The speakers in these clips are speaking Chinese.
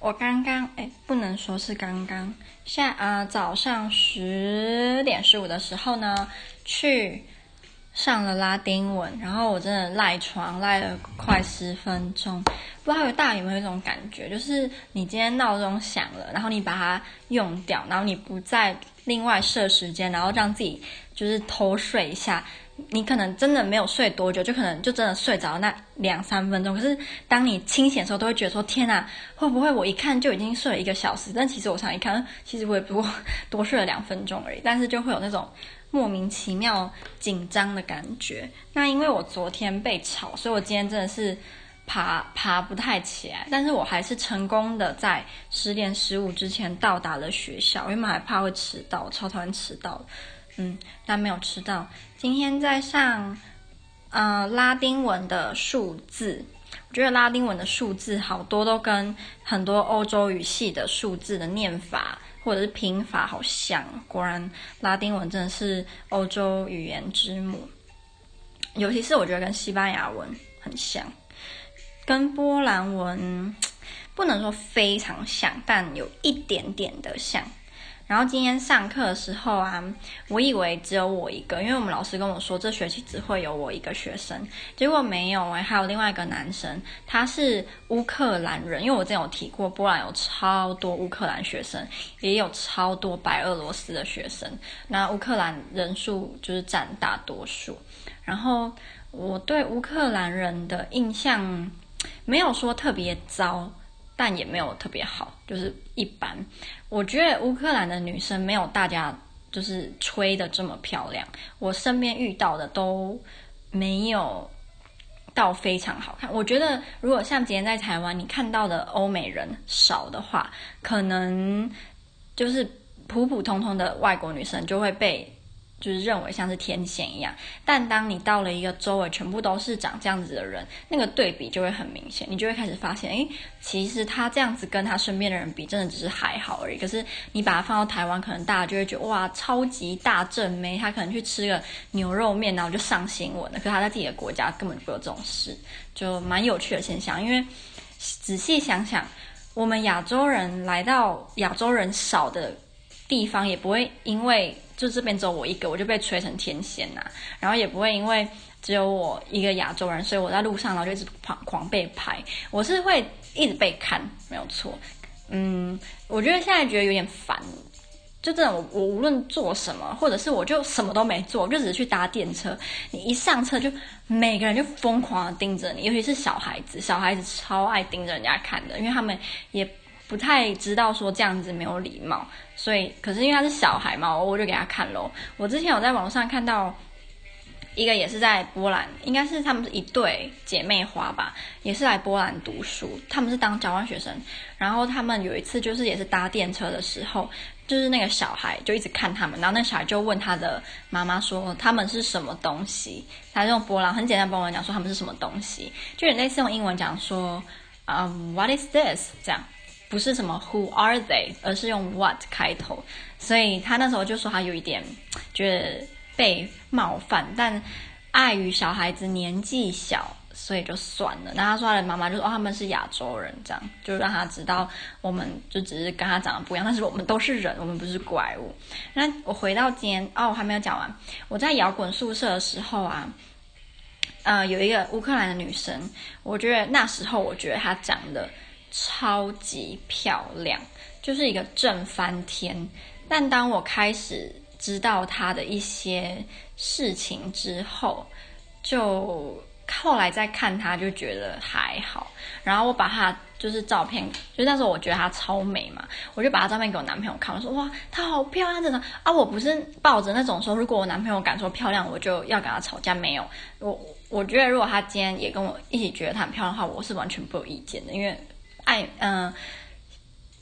我刚刚不能说是刚刚早上10:15的时候呢去上了拉丁文，然后我真的赖床赖了快10分钟。不知道大家有没有一种感觉，就是你今天闹钟响了，然后你把它用掉，然后你不再另外设时间，然后让自己就是偷睡一下，你可能真的没有睡多久，就可能就真的睡着那2-3分钟。可是当你清醒的时候，都会觉得说天啊，会不会我一看就已经睡了1个小时？但其实我常一看，其实我也不过多睡了2分钟而已。但是就会有那种莫名其妙紧张的感觉。那因为我昨天被吵，所以我今天真的是爬不太起来，但是我还是成功的在10:15之前到达了学校，因为我还怕会迟到，我超讨厌迟到的。但没有迟到。今天在上拉丁文的数字，我觉得拉丁文的数字好多都跟很多欧洲语系的数字的念法或者是拼法好像，果然拉丁文真的是欧洲语言之母，尤其是我觉得跟西班牙文很像，跟波兰文不能说非常像，但有一点点的像。然后今天上课的时候啊，我以为只有我一个，因为我们老师跟我说这学期只会有我一个学生，结果没有还有另外一个男生，他是乌克兰人，因为我之前有提过波兰有超多乌克兰学生，也有超多白俄罗斯的学生，那乌克兰人数就是占大多数。然后我对乌克兰人的印象没有说特别糟，但也没有特别好，就是一般。我觉得乌克兰的女生没有大家就是吹的这么漂亮，我身边遇到的都没有到非常好看。我觉得如果像今天在台湾你看到的欧美人少的话，可能就是普普通通的外国女生就会被就是认为像是天仙一样，但当你到了一个周围全部都是长这样子的人，那个对比就会很明显，你就会开始发现其实他这样子跟他身边的人比真的只是还好而已。可是你把他放到台湾，可能大家就会觉得哇，超级大正妹，他可能去吃个牛肉面然后就上新闻了，可是他在自己的国家根本就不有这种事，就蛮有趣的现象。因为仔细想想，我们亚洲人来到亚洲人少的地方，也不会因为就这边只有我一个我就被吹成天仙啊，然后也不会因为只有我一个亚洲人，所以我在路上然后就一直狂被拍，我是会一直被看，没有错。我觉得现在觉得有点烦，就真的我无论做什么，或者是我就什么都没做，我就只是去搭电车，你一上车就每个人就疯狂的盯着你，尤其是小孩子超爱盯着人家看的，因为他们也不太知道说这样子没有礼貌，所以可是因为他是小孩嘛，我就给他看咯。我之前有在网络上看到一个也是在波兰，应该是他们是一对姐妹花吧，也是来波兰读书，他们是当交换学生，然后他们有一次就是也是搭电车的时候，就是那个小孩就一直看他们，然后那小孩就问他的妈妈说他们是什么东西，他用波兰很简单帮我讲说他们是什么东西，就有类似用英文讲说What is this 这样，不是什么 who are they， 而是用 what 开头，所以他那时候就说他有一点觉得被冒犯，但碍于小孩子年纪小，所以就算了。那他说他的妈妈就说他们是亚洲人，这样就让他知道我们就只是跟他长得不一样，但是我们都是人，我们不是怪物。那我回到今天我还没有讲完，我在摇滚宿舍的时候啊，有一个乌克兰的女生，我觉得那时候我觉得她长得超级漂亮，就是一个正翻天。但当我开始知道她的一些事情之后，就后来再看她就觉得还好。然后我把她就是照片，就是那时候我觉得她超美嘛，我就把她照片给我男朋友看，我说哇，她好漂亮真的啊！我不是抱着那种说如果我男朋友敢说漂亮我就要跟她吵架，没有，我觉得如果她今天也跟我一起觉得她很漂亮的话，我是完全不有意见的，因为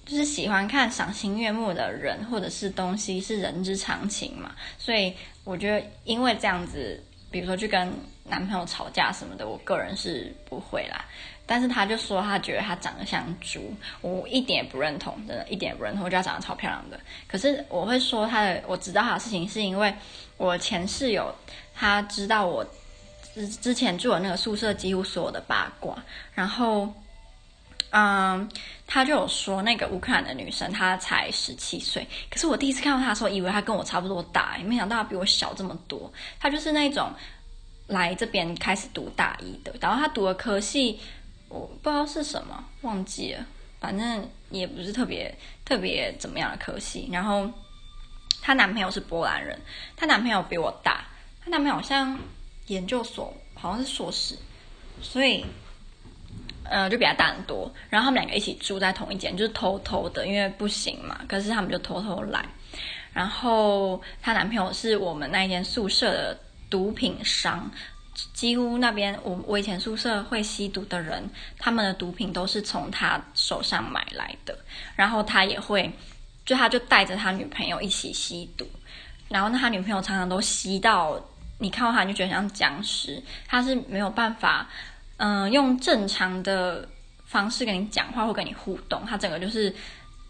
就是喜欢看赏心悦目的人或者是东西是人之常情嘛，所以我觉得因为这样子比如说去跟男朋友吵架什么的，我个人是不会啦。但是他就说他觉得他长得像猪，我一点也不认同，真的一点也不认同，我觉得他长得超漂亮的。可是我会说我知道他的事情是因为我前室友他知道我之前住的那个宿舍几乎所有的八卦，然后他就有说那个乌克兰的女生她才17岁，可是我第一次看到她的时候以为她跟我差不多大，没想到她比我小这么多。她就是那种来这边开始读大一的，然后她读的科系我不知道是什么忘记了，反正也不是特别怎么样的科系。然后她男朋友是波兰人，她男朋友比我大，她男朋友好像研究所好像是硕士，所以就比他大很多。然后他们两个一起住在同一间，就是偷偷的，因为不行嘛，可是他们就偷偷来。然后她男朋友是我们那一间宿舍的毒品商，几乎那边我以前宿舍会吸毒的人，他们的毒品都是从他手上买来的。然后他也会，他就带着他女朋友一起吸毒，然后那他女朋友常常都吸到你看到他你就觉得像僵尸，他是没有办法用正常的方式跟你讲话或跟你互动，他整个就是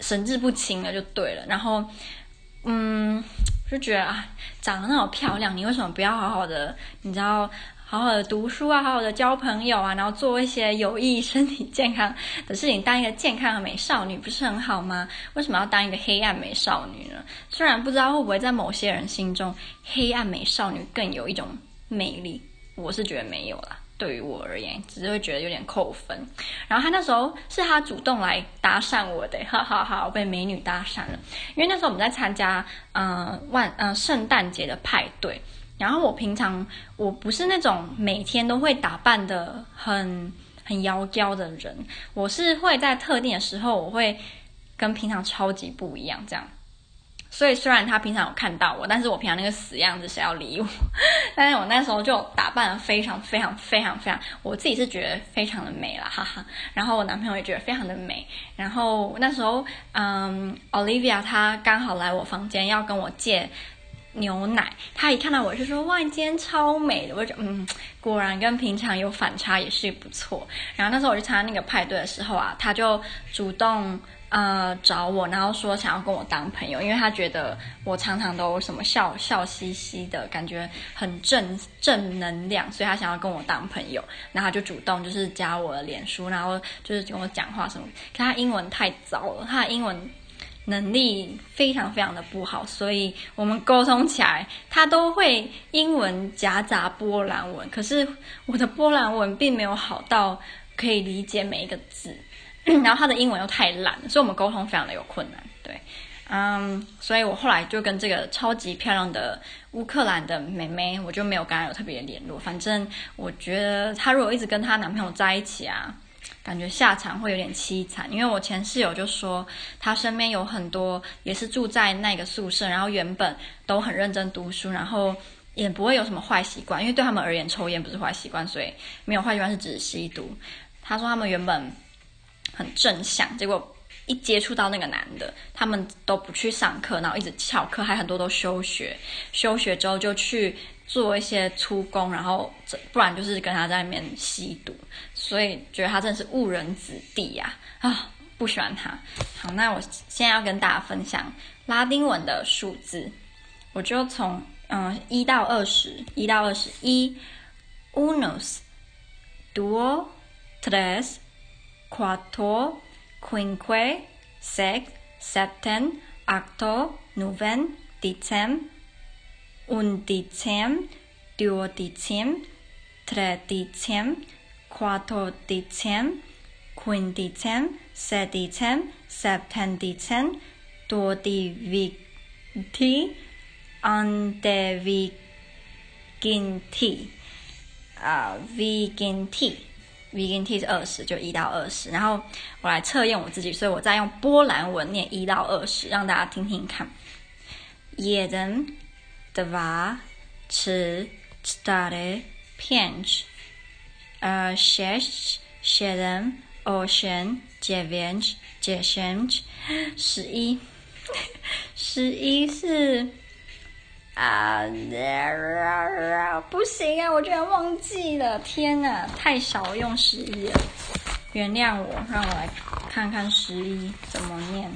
神志不清了就对了。然后就觉得长得那么漂亮，你为什么不要好好的，你知道，好好的读书啊，好好的交朋友啊，然后做一些有益身体健康的事情，当一个健康的美少女不是很好吗？为什么要当一个黑暗美少女呢？虽然不知道会不会在某些人心中黑暗美少女更有一种魅力，我是觉得没有啦，对于我而言只是会觉得有点扣分。然后他那时候是他主动来搭讪我的，哈哈哈，我被美女搭讪了。因为那时候我们在参加圣诞节的派对，然后我平常我不是那种每天都会打扮的很妖娇的人，我是会在特定的时候我会跟平常超级不一样这样。所以虽然他平常有看到我，但是我平常那个死样子谁要理我，但是我那时候就打扮得非常非常非常非常，我自己是觉得非常的美啦，哈哈。然后我男朋友也觉得非常的美。然后那时候Olivia 她刚好来我房间要跟我借牛奶，她一看到我就说哇你今天超美的，我就果然跟平常有反差也是不错。然后那时候我去参加那个派对的时候啊，她就主动找我，然后说想要跟我当朋友，因为他觉得我常常都什么笑笑嘻嘻的感觉很正能量，所以他想要跟我当朋友。然后他就主动就是加我的脸书，然后就是跟我讲话什么。可他英文太糟了，他的英文能力非常非常的不好，所以我们沟通起来他都会英文夹杂波兰文，可是我的波兰文并没有好到可以理解每一个字。然后他的英文又太烂，所以我们沟通非常的有困难。对，所以我后来就跟这个超级漂亮的乌克兰的妹妹，我就没有跟她有特别的联络。反正我觉得她如果一直跟她男朋友在一起啊，感觉下场会有点凄惨。因为我前室友就说，她身边有很多也是住在那个宿舍，然后原本都很认真读书，然后也不会有什么坏习惯，因为对他们而言抽烟不是坏习惯，所以没有坏习惯是指吸毒。她说他们原本很正向，结果一接触到那个男的，他们都不去上课，然后一直翘课，还很多都休学。休学之后就去做一些粗工，然后不然就是跟他在那边吸毒。所以觉得他真的是误人子弟啊，不喜欢他。好，那我现在要跟大家分享拉丁文的数字，我就从1到20，unos, dos, tres.Quattro, quinque, sex, septen, octo, nuven, dicem, undicem, duodicem, tredicem, quattordicem, quindicem, sedicem, septendicem, duodivigti, viginti.Viginti 是20，就1到20。然后我来测验我自己，所以我再用波兰文念1到20，让大家听听看。Jeden, dwa, trzy, cztery, pięć, sześć, siedem, osiem, dziewięć, dziesięć, 11。11是不行啊，我居然忘记了，天哪，太少用11了，原谅我，让我来看看11怎么念。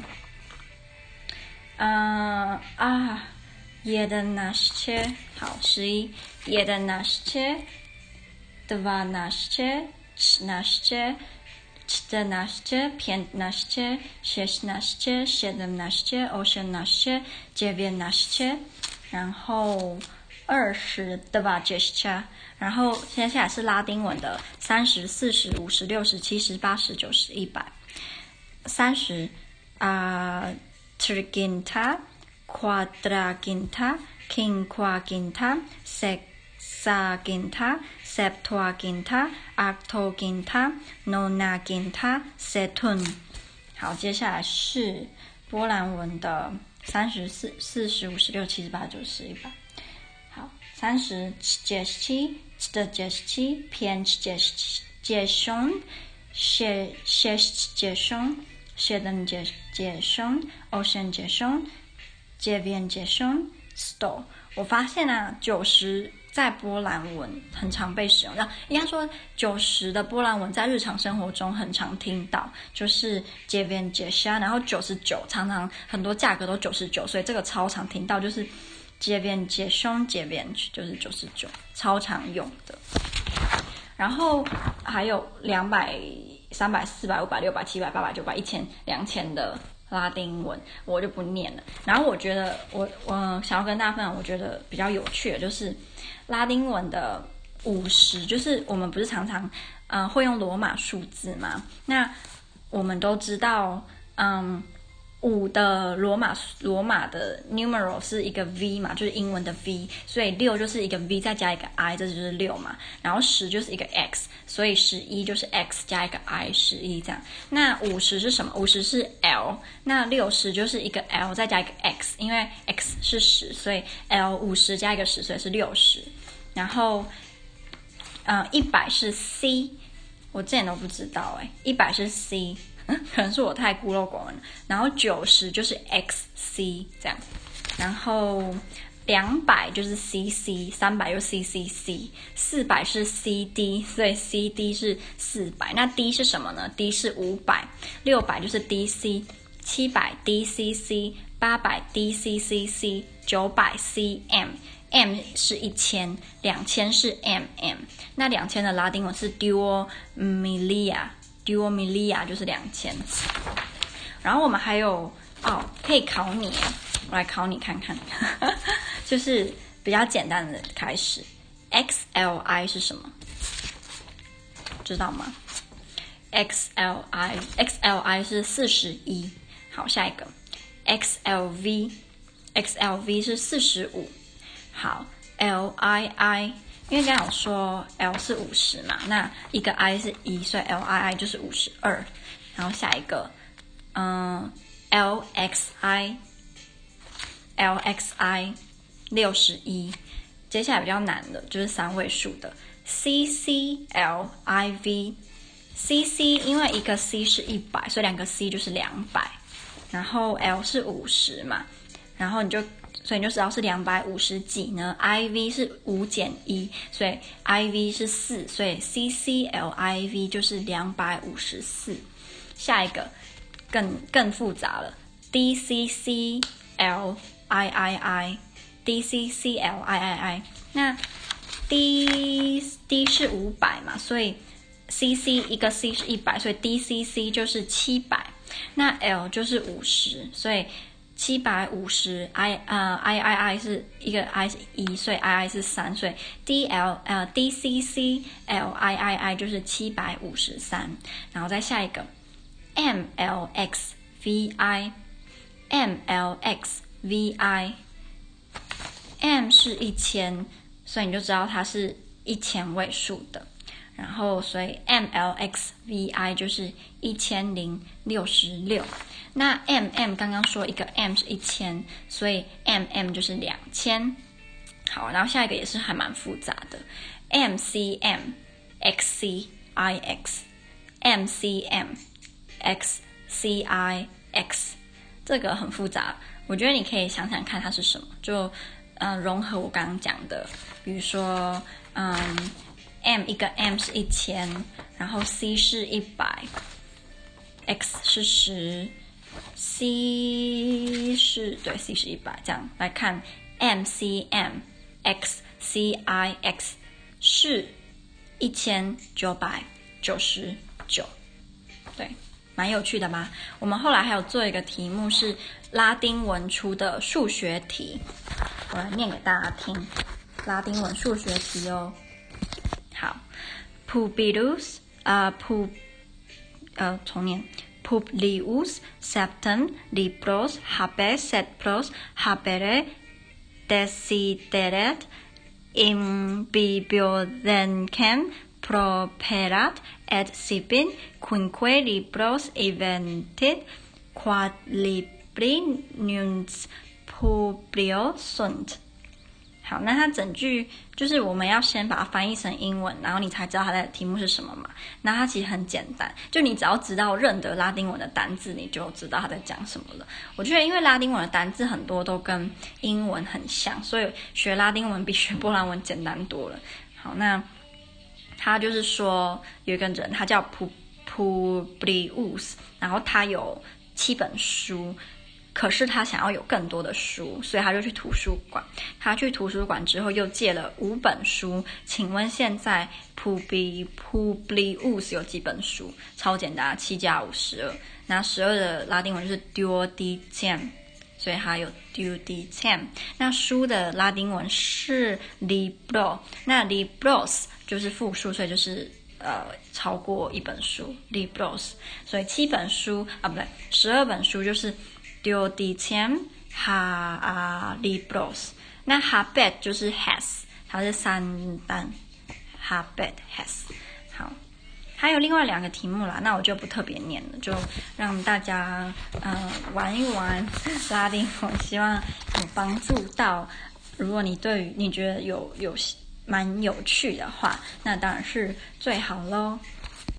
11，好，11，11，12，13， 14, 15, 16, 17, 18, 19, 然后20对吧 gesture， 然后接下来是拉丁文的 30, 40, 50, 60, 70, 80, 90, 100。 30 triginta quadraginta quinquaginta sexaginta septuaginta octoginta nonaginta setun。 好，接下来是波兰文的30, 40, 50, 60, 70, 80, 90, 100。好，30, 40, 50, 60, 70, 80, 90, 100。我发现啊，90在波兰文很常被使用，应该说90的波兰文在日常生活中很常听到，就是dziewięć dziesięć，然后99常常很多价格都99，所以这个超常听到，就是dziewięć dziesięć dziewięć就是99，超常用的。然后还有200、300、400、500、600、700、800、900、1000、2000的拉丁文我就不念了。然后我觉得我想要跟大家分享，我觉得比较有趣的就是拉丁文的50，就是我们不是常常会用罗马数字嘛？那我们都知道，5的罗马的 numeral 是一个 V 嘛，就是英文的 V， 所以6就是一个 V 再加一个 I， 这就是6嘛。然后10就是一个 X， 所以11就是 X 加一个 I，11 这样。那50是什么？50是 L， 那60就是一个 L 再加一个 X， 因为 X 是10，所以 L50 加一个10，所以是60。然后100是 C， 我之前都不知道100是 C，可能是我太孤陋寡闻了。然后90就是 XC 这样，然后200就是 CC， 300就是 CCC， 400是 CD， 所以 CD 是400。那 D 是什么呢？ D 是500， 600就是 DC， 700 DCC， 800 DCCC， 900 CM， M 是1000， 2000是 MM。 那2000的拉丁文是 Duomilia 就是2000。然后我们还有可以考你，我来考你看看就是比较简单的开始。 XLI 是什么知道吗？ XLI 是41。好，下一个 XLV 是45。好， LII，因为刚才我说 L 是50嘛，那一个 I 是1，所以 LII 就是52。然后下一个LXI 61。接下来比较难的就是三位数的 CCLIV。 CC 因为一个 C 是100，所以两个 C 就是200，然后 L 是50嘛，然后所以你就知道是250几呢。 IV 是5减1，所以 IV 是4，所以 CCLIV 就是254。下一个更复杂了， DCCLIII。 那 D 是500嘛，所以 CC 一个 C 是100，所以 DCC 就是700。那 L 就是50，所以750 III 是一个 I 是1，所以 II 是3，所以 DCCLIII 就是753。然后再下一个 MLXVI。 M 是1000，所以你就知道它是1000位数的，然后所以 MLXVI 就是1066。那 MM 刚刚说一个 M 是1000，所以 MM 就是2000。好，然后下一个也是还蛮复杂的 MCMXCIX。 MCMXCIX 这个很复杂，我觉得你可以想想看它是什么，就融合我刚刚讲的，比如说M 一个 M 是1000，然后 C 是100， X 是10， C 是100，这样来看 MCMXCIX 是1999。对，蛮有趣的嘛。我们后来还有做一个题目是拉丁文出的数学题，我来念给大家听，拉丁文数学题哦。好 ，Publius 重念 Publius septem libros habet sed pros habere desideret in bibliothecaen properat et sibin quinque libros eventit quadlibri nuns publio sunt。好，那它整句就是我们要先把它翻译成英文，然后你才知道它的题目是什么嘛。那它其实很简单，就你只要知道认得拉丁文的单字，你就知道它在讲什么了。我觉得因为拉丁文的单字很多都跟英文很像，所以学拉丁文比学波兰文简单多了。好，那他就是说有一个人，他叫 Publius， 然后他有7本书，可是他想要有更多的书，所以他就去图书馆。他去图书馆之后又借了5本书。请问现在 Publius 有几本书？超简单，7+5=12。那12的拉丁文就是 duodecem， 所以他有 duodecem。那书的拉丁文是 libro， 那 libros 就是复数，所以就是超过1本书 libros。所以7本书啊，不对，12本书就是duodecem libros。 那 habet 就是 has， 它是3单 habet has。 好，还有另外2个题目啦，那我就不特别念了，就让大家玩一玩拉丁文，希望有帮助到。如果你对于你觉得有蛮有趣的话，那当然是最好咯。